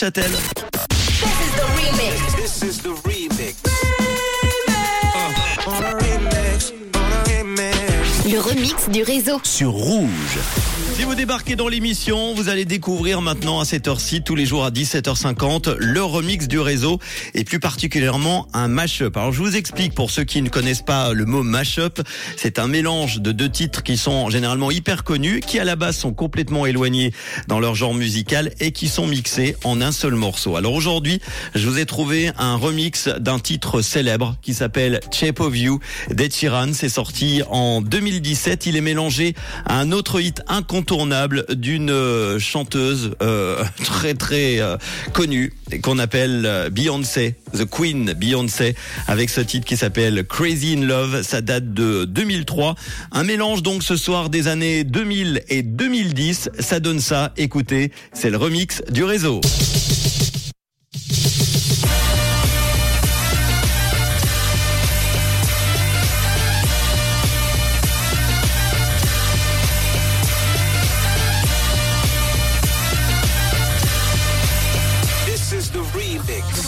Châtel. This is the remix. Le remix du réseau sur Rouge. Si vous débarquez dans l'émission, vous allez découvrir maintenant à cette heure-ci, tous les jours à 17h50, le remix du réseau et plus particulièrement un mash-up. Alors je vous explique pour ceux qui ne connaissent pas le mot mash-up, c'est un mélange de deux titres qui sont généralement hyper connus, qui à la base sont complètement éloignés dans leur genre musical et qui sont mixés en un seul morceau. Alors aujourd'hui, je vous ai trouvé un remix d'un titre célèbre qui s'appelle Shape of You d'Ed Sheeran. C'est sorti en 2017, il est mélangé à un autre hit incontournable d'une chanteuse très connue qu'on appelle Beyoncé, The Queen Beyoncé, avec ce titre qui s'appelle Crazy in Love. Ça date de 2003. Un mélange donc ce soir des années 2000 et 2010. Ça donne ça. Écoutez, c'est le remix du réseau.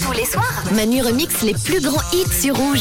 Tous les soirs, Manu remix les plus grands hits sur Rouge.